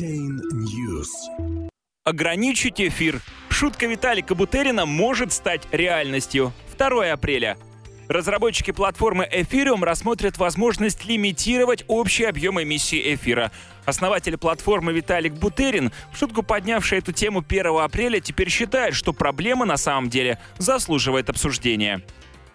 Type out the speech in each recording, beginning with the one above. Blockchain News. Ограничить эфир. Шутка Виталика Бутерина может стать реальностью. 2 апреля. Разработчики платформы Ethereum рассмотрят возможность лимитировать общий объем эмиссии эфира. Основатель платформы Виталик Бутерин, в шутку поднявший эту тему 1 апреля, теперь считает, что проблема на самом деле заслуживает обсуждения.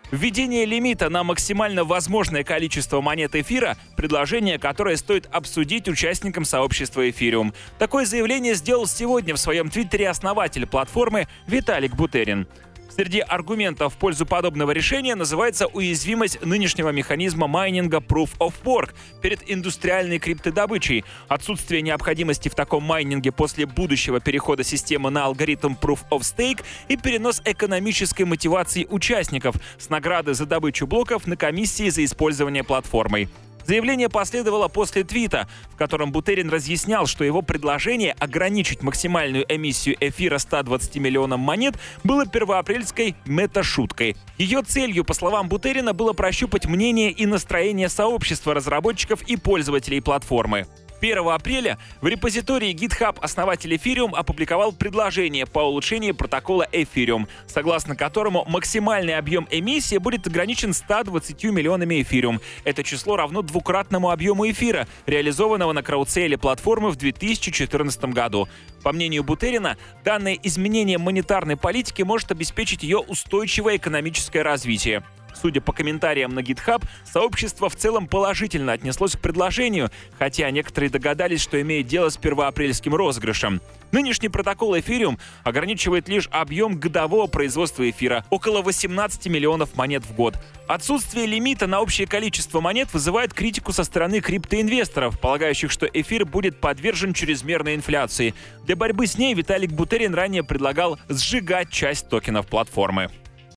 Введение лимита на максимально возможное количество монет эфира – предложение, которое стоит обсудить участникам сообщества Ethereum. Такое заявление сделал сегодня в своем твиттере основатель платформы Виталик Бутерин. Среди аргументов в пользу подобного решения называется уязвимость нынешнего механизма майнинга Proof of Work перед индустриальной криптодобычей. Отсутствие необходимости в таком майнинге после будущего перехода системы на алгоритм Proof of Stake и перенос экономической мотивации участников с награды за добычу блоков на комиссии за использование платформой. Заявление последовало после твита, в котором Бутерин разъяснял, что его предложение ограничить максимальную эмиссию эфира 120 миллионам монет было первоапрельской мета-шуткой. Ее целью, по словам Бутерина, было прощупать мнение и настроение сообщества разработчиков и пользователей платформы. 1 апреля в репозитории GitHub основатель Ethereum опубликовал предложение по улучшению протокола Ethereum, согласно которому максимальный объем эмиссии будет ограничен 120 миллионами Ethereum. Это число равно двукратному объему эфира, реализованного на краудсейле платформы в 2014 году. По мнению Бутерина, данное изменение монетарной политики может обеспечить ее устойчивое экономическое развитие. Судя по комментариям на GitHub, сообщество в целом положительно отнеслось к предложению, хотя некоторые догадались, что имеет дело с первоапрельским розыгрышем. Нынешний протокол Ethereum ограничивает лишь объем годового производства эфира — около 18 миллионов монет в год. Отсутствие лимита на общее количество монет вызывает критику со стороны криптоинвесторов, полагающих, что эфир будет подвержен чрезмерной инфляции. Для борьбы с ней Виталик Бутерин ранее предлагал сжигать часть токенов платформы.